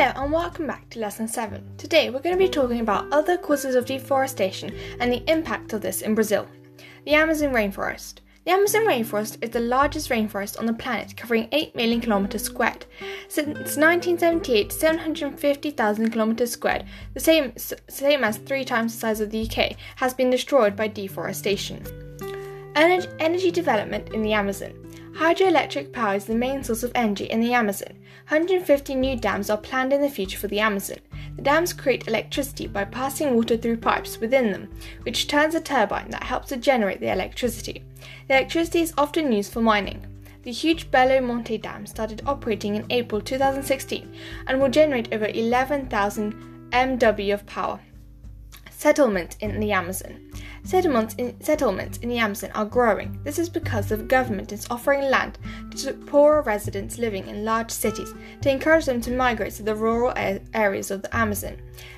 Hello and welcome back to Lesson 7. Today we're going to be talking about other causes of deforestation and the impact of this in Brazil. The Amazon rainforest. The Amazon rainforest is the largest rainforest on the planet, covering 8 million kilometers squared. Since 1978, 750,000 kilometers squared, the same as 3 times the size of the UK, has been destroyed by deforestation. Energy development in the Amazon. Hydroelectric power is the main source of energy in the Amazon. 150 new dams are planned in the future for the Amazon. The dams create electricity by passing water through pipes within them, which turns a turbine that helps to generate the electricity. The electricity is often used for mining. The huge Belo Monte Dam started operating in April 2016 and will generate over 11,000 MW of power. Settlement in the Amazon. Settlements in the Amazon are growing. This is because the government is offering land to poorer residents living in large cities to encourage them to migrate to the rural areas of the Amazon.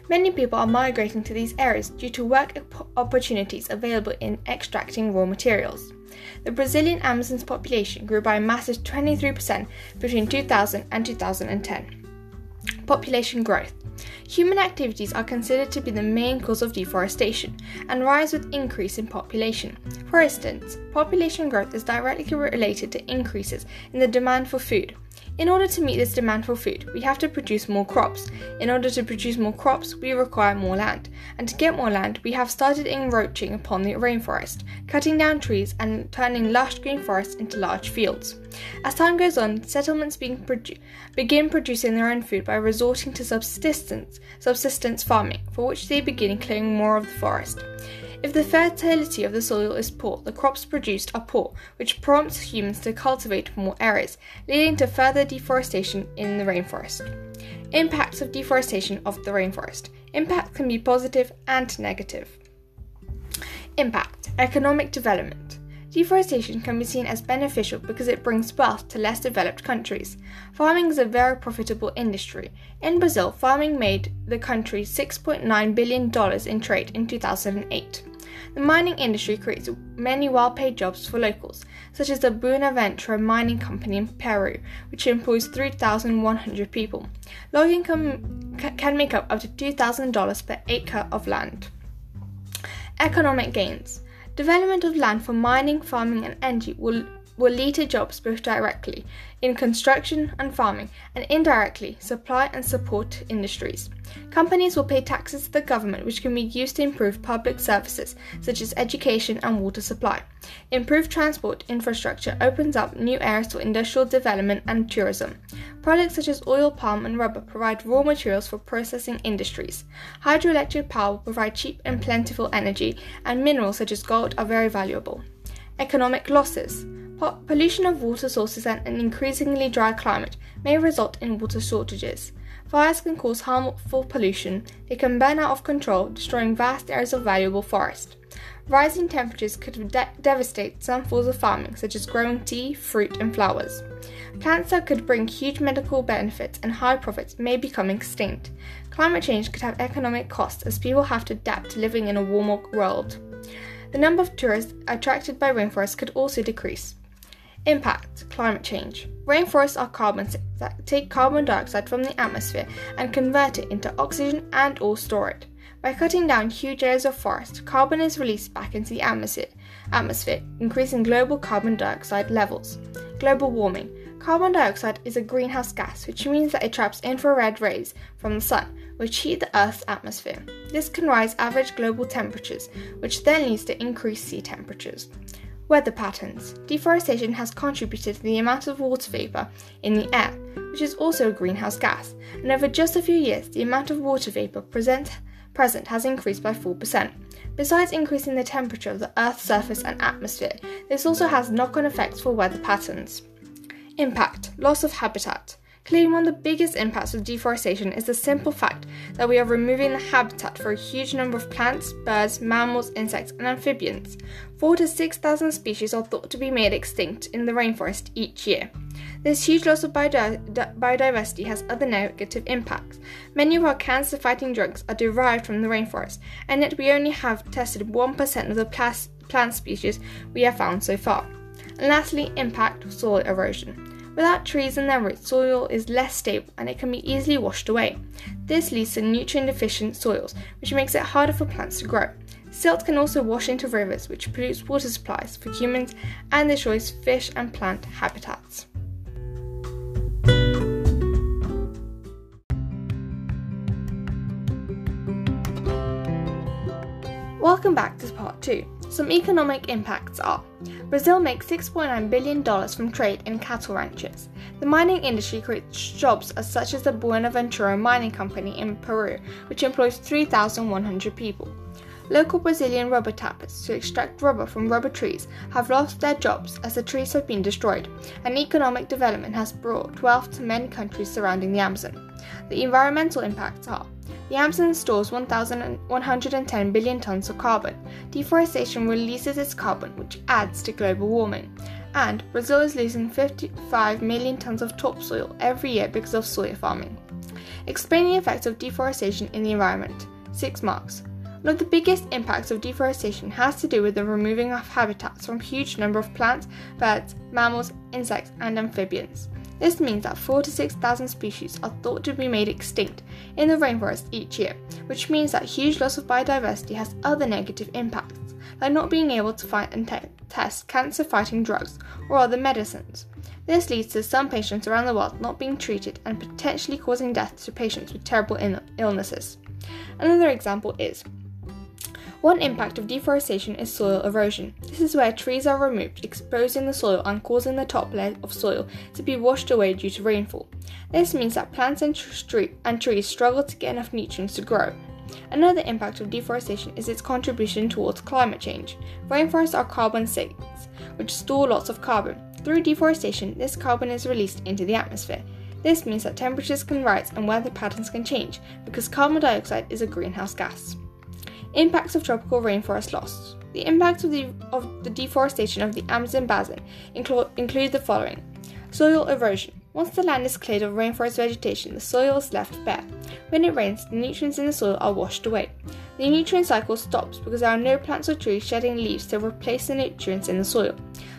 Many people are migrating to these areas due to work opportunities available in extracting raw materials. The Brazilian Amazon's population grew by a massive 23% between 2000 and 2010. Population growth. Human activities are considered to be the main cause of deforestation and rise with increase in population. For instance, population growth is directly related to increases in the demand for food. In order to meet this demand for food, we have to produce more crops. In order to produce more crops, we require more land. And to get more land, we have started encroaching upon the rainforest, cutting down trees and turning lush green forests into large fields. As time goes on, settlements begin producing their own food by resorting to subsistence farming, for which they begin clearing more of the forest. If the fertility of the soil is poor, the crops produced are poor, which prompts humans to cultivate more areas, leading to further deforestation in the rainforest. Impacts of deforestation of the rainforest. Impacts can be positive and negative. Impact: economic development. Deforestation can be seen as beneficial because it brings wealth to less developed countries. Farming is a very profitable industry. In Brazil, farming made the country $6.9 billion in trade in 2008. The mining industry creates many well-paid jobs for locals, such as the Buenaventura Mining Company in Peru, which employs 3,100 people. Low income can make up to $2,000 per acre of land. Economic gains. Development of land for mining, farming and energy will lead to jobs both directly in construction and farming and indirectly supply and support industries. Companies will pay taxes to the government which can be used to improve public services such as education and water supply. Improved transport infrastructure opens up new areas for industrial development and tourism. Products such as oil, palm and rubber provide raw materials for processing industries. Hydroelectric power will provide cheap and plentiful energy, and minerals such as gold are very valuable. Economic losses. Pollution of water sources and an increasingly dry climate may result in water shortages. Fires can cause harmful pollution. They can burn out of control, destroying vast areas of valuable forest. Rising temperatures could devastate some forms of farming, such as growing tea, fruit, and flowers. Plants that could bring huge medical benefits and high profits may become extinct. Climate change could have economic costs as people have to adapt to living in a warmer world. The number of tourists attracted by rainforests could also decrease. Impact: climate change. Rainforests are carbon sinks that take carbon dioxide from the atmosphere and convert it into oxygen and/or store it. By cutting down huge areas of forest, carbon is released back into the atmosphere, increasing global carbon dioxide levels. Global warming. Carbon dioxide is a greenhouse gas, which means that it traps infrared rays from the sun, which heat the Earth's atmosphere. This can rise average global temperatures, which then leads to increased sea temperatures. Weather patterns. Deforestation has contributed to the amount of water vapour in the air, which is also a greenhouse gas, and over just a few years the amount of water vapour present has increased by 4%. Besides increasing the temperature of the Earth's surface and atmosphere, this also has knock-on effects for weather patterns. Impact: loss of habitat. Clearly, one of the biggest impacts of deforestation is the simple fact that we are removing the habitat for a huge number of plants, birds, mammals, insects and amphibians. 4,000 to 6,000 species are thought to be made extinct in the rainforest each year. This huge loss of biodiversity has other negative impacts. Many of our cancer-fighting drugs are derived from the rainforest, and yet we only have tested 1% of the plant species we have found so far. And lastly, impact: soil erosion. Without trees in their roots, soil is less stable and it can be easily washed away. This leads to nutrient-deficient soils, which makes it harder for plants to grow. Silt can also wash into rivers, which pollutes water supplies for humans and destroys fish and plant habitats. Welcome back to part 2. Some economic impacts are: Brazil makes $6.9 billion from trade in cattle ranches. The mining industry creates jobs such as the Buenaventura Mining Company in Peru, which employs 3,100 people. Local Brazilian rubber tappers to extract rubber from rubber trees have lost their jobs as the trees have been destroyed, and economic development has brought wealth to many countries surrounding the Amazon. The environmental impacts are: the Amazon stores 1,110 billion tons of carbon, deforestation releases its carbon, which adds to global warming, and Brazil is losing 55 million tons of topsoil every year because of soya farming. Explain the effects of deforestation in the environment. 6 marks. One of the biggest impacts of deforestation has to do with the removing of habitats from a huge number of plants, birds, mammals, insects, and amphibians. This means that 4,000 to 6,000 species are thought to be made extinct in the rainforest each year, which means that huge loss of biodiversity has other negative impacts, like not being able to find and test cancer-fighting drugs or other medicines. This leads to some patients around the world not being treated and potentially causing death to patients with terrible illnesses. Another example is: one impact of deforestation is soil erosion. This is where trees are removed, exposing the soil and causing the top layer of soil to be washed away due to rainfall. This means that plants and trees struggle to get enough nutrients to grow. Another impact of deforestation is its contribution towards climate change. Rainforests are carbon sinks, which store lots of carbon. Through deforestation, this carbon is released into the atmosphere. This means that temperatures can rise and weather patterns can change, because carbon dioxide is a greenhouse gas. Impacts of tropical rainforest loss. The impacts of the deforestation of the Amazon basin include the following: soil erosion. Once the land is cleared of rainforest vegetation, the soil is left bare. When it rains, the nutrients in the soil are washed away. The nutrient cycle stops because there are no plants or trees shedding leaves to replace the nutrients in the soil.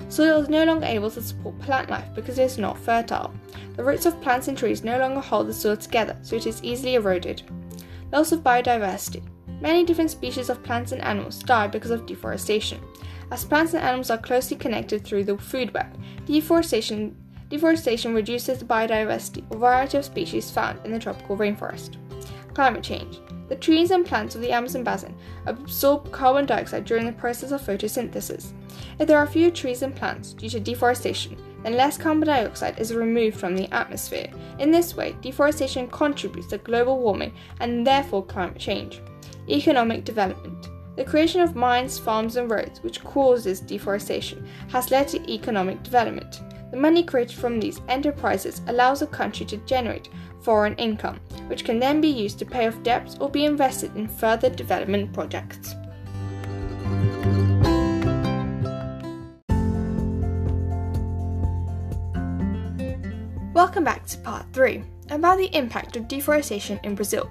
Soil is no longer able to support plant life because it is not fertile. The roots of plants and trees no longer hold the soil together, so it is easily eroded. Loss of biodiversity. Many different species of plants and animals die because of deforestation. As plants and animals are closely connected through the food web, deforestation reduces the biodiversity or variety of species found in the tropical rainforest. Climate change. The trees and plants of the Amazon basin absorb carbon dioxide during the process of photosynthesis. If there are fewer trees and plants due to deforestation, then less carbon dioxide is removed from the atmosphere. In this way, deforestation contributes to global warming and therefore climate change. Economic development. The creation of mines, farms and roads, which causes deforestation, has led to economic development. The money created from these enterprises allows a country to generate foreign income, which can then be used to pay off debts or be invested in further development projects. Welcome back to part 3, about the impact of deforestation in Brazil.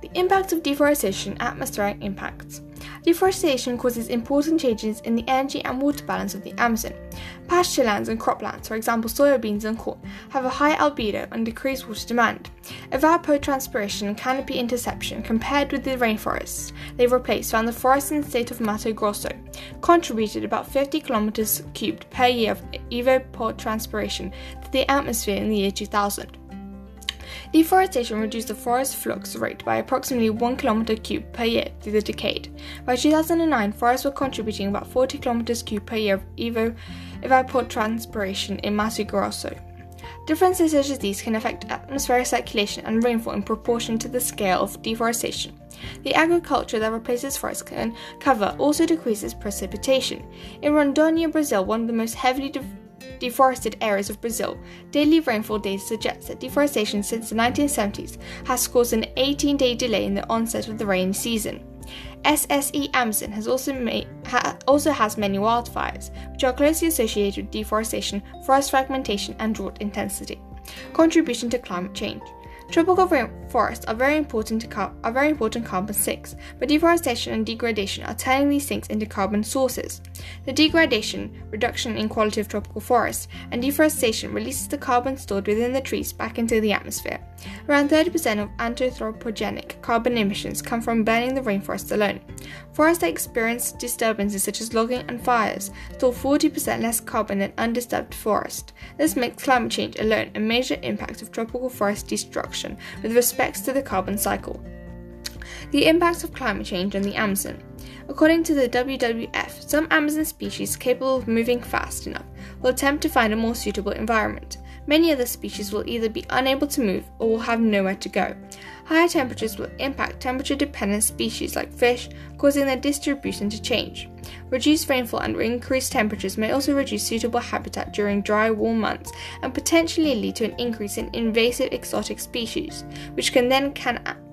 The impacts of deforestation, atmospheric impacts. Deforestation causes important changes in the energy and water balance of the Amazon. Pasture lands and croplands, for example soybeans and corn, have a high albedo and decreased water demand. Evapotranspiration and canopy interception compared with the rainforests they replaced found the forests in the state of Mato Grosso contributed about 50 kilometers cubed per year of evapotranspiration to the atmosphere in the year 2000. Deforestation reduced the forest flux rate by approximately 1 kilometer cubed per year through the decade. By 2009, forests were contributing about 40 kilometers cubed per year of evapotranspiration in Mato Grosso. Differences such as these can affect atmospheric circulation and rainfall in proportion to the scale of deforestation. The agriculture that replaces forests can cover also decreases precipitation. In Rondônia, Brazil, one of the most heavily deforested areas of Brazil, daily rainfall data suggests that deforestation since the 1970s has caused an 18-day delay in the onset of the rainy season. SSE Amazon has also has many wildfires, which are closely associated with deforestation, forest fragmentation and drought intensity. Contribution to climate change. Tropical forests are very important carbon sinks, but deforestation and degradation are turning these sinks into carbon sources. The degradation, reduction in quality of tropical forests, and deforestation releases the carbon stored within the trees back into the atmosphere. Around 30% of anthropogenic carbon emissions come from burning the rainforests alone. Forests that experience disturbances such as logging and fires store 40% less carbon than undisturbed forests. This makes climate change alone a major impact of tropical forest destruction with respect to the carbon cycle. The impacts of climate change on the Amazon. According to the WWF, some Amazon species capable of moving fast enough will attempt to find a more suitable environment. Many other species will either be unable to move or will have nowhere to go. Higher temperatures will impact temperature-dependent species like fish, causing their distribution to change. Reduced rainfall and increased temperatures may also reduce suitable habitat during dry, warm months and potentially lead to an increase in invasive exotic species, which can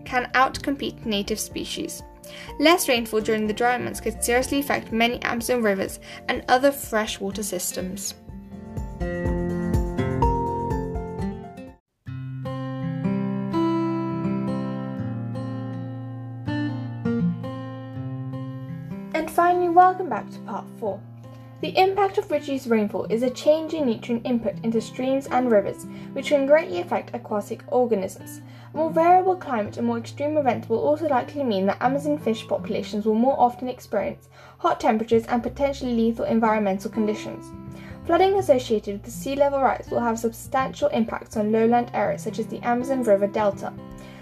outcompete native species. Less rainfall during the dry months could seriously affect many Amazon rivers and other freshwater systems. And finally, welcome back to part 4. The impact of reduced rainfall is a change in nutrient input into streams and rivers, which can greatly affect aquatic organisms. A more variable climate and more extreme events will also likely mean that Amazon fish populations will more often experience hot temperatures and potentially lethal environmental conditions. Flooding associated with the sea level rise will have substantial impacts on lowland areas such as the Amazon River Delta.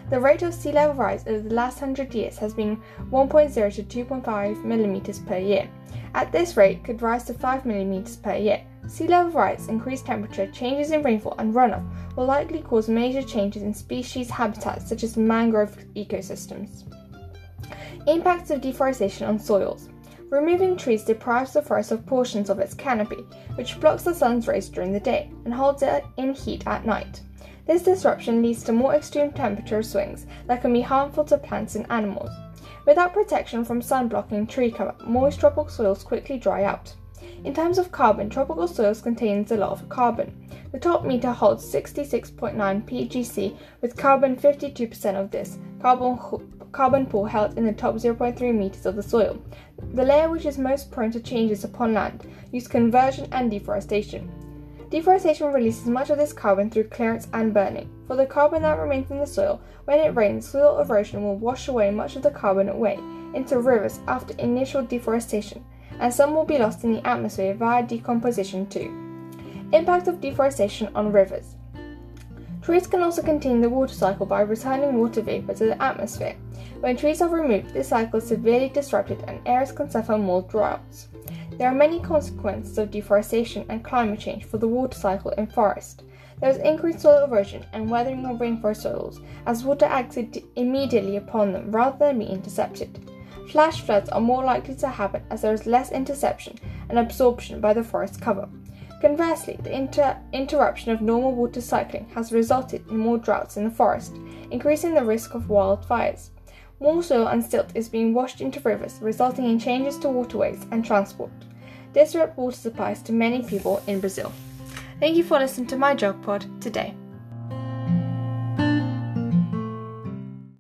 The rate of sea level rise over the last 100 years has been 1.0 to 2.5 millimeters per year. At this rate, could rise to 5 millimeters per year. Sea level rise, increased temperature, changes in rainfall and runoff will likely cause major changes in species habitats such as mangrove ecosystems. Impacts of deforestation on soils. Removing trees deprives the forest of portions of its canopy, which blocks the sun's rays during the day and holds it in heat at night. This disruption leads to more extreme temperature swings that can be harmful to plants and animals. Without protection from sun blocking tree cover, moist tropical soils quickly dry out. In terms of carbon, tropical soils contains a lot of carbon. The top meter holds 66.9 PGC, with carbon 52% of this carbon pool held in the top 0.3 meters of the soil. The layer which is most prone to changes upon land use, conversion and deforestation. Deforestation releases much of this carbon through clearance and burning. For the carbon that remains in the soil, when it rains, soil erosion will wash away much of the carbon away into rivers after initial deforestation, and some will be lost in the atmosphere via decomposition too. Impact of deforestation on rivers. Trees can also contain the water cycle by returning water vapor to the atmosphere. When trees are removed, this cycle is severely disrupted and areas can suffer more droughts. There are many consequences of deforestation and climate change for the water cycle in forests. There is increased soil erosion and weathering of rainforest soils, as water acts immediately upon them rather than be intercepted. Flash floods are more likely to happen as there is less interception and absorption by the forest cover. Conversely, the interruption of normal water cycling has resulted in more droughts in the forest, increasing the risk of wildfires. More soil and silt is being washed into rivers, resulting in changes to waterways and transport. Disrupt water supplies to many people in Brazil. Thank you for listening to my Jog Pod today.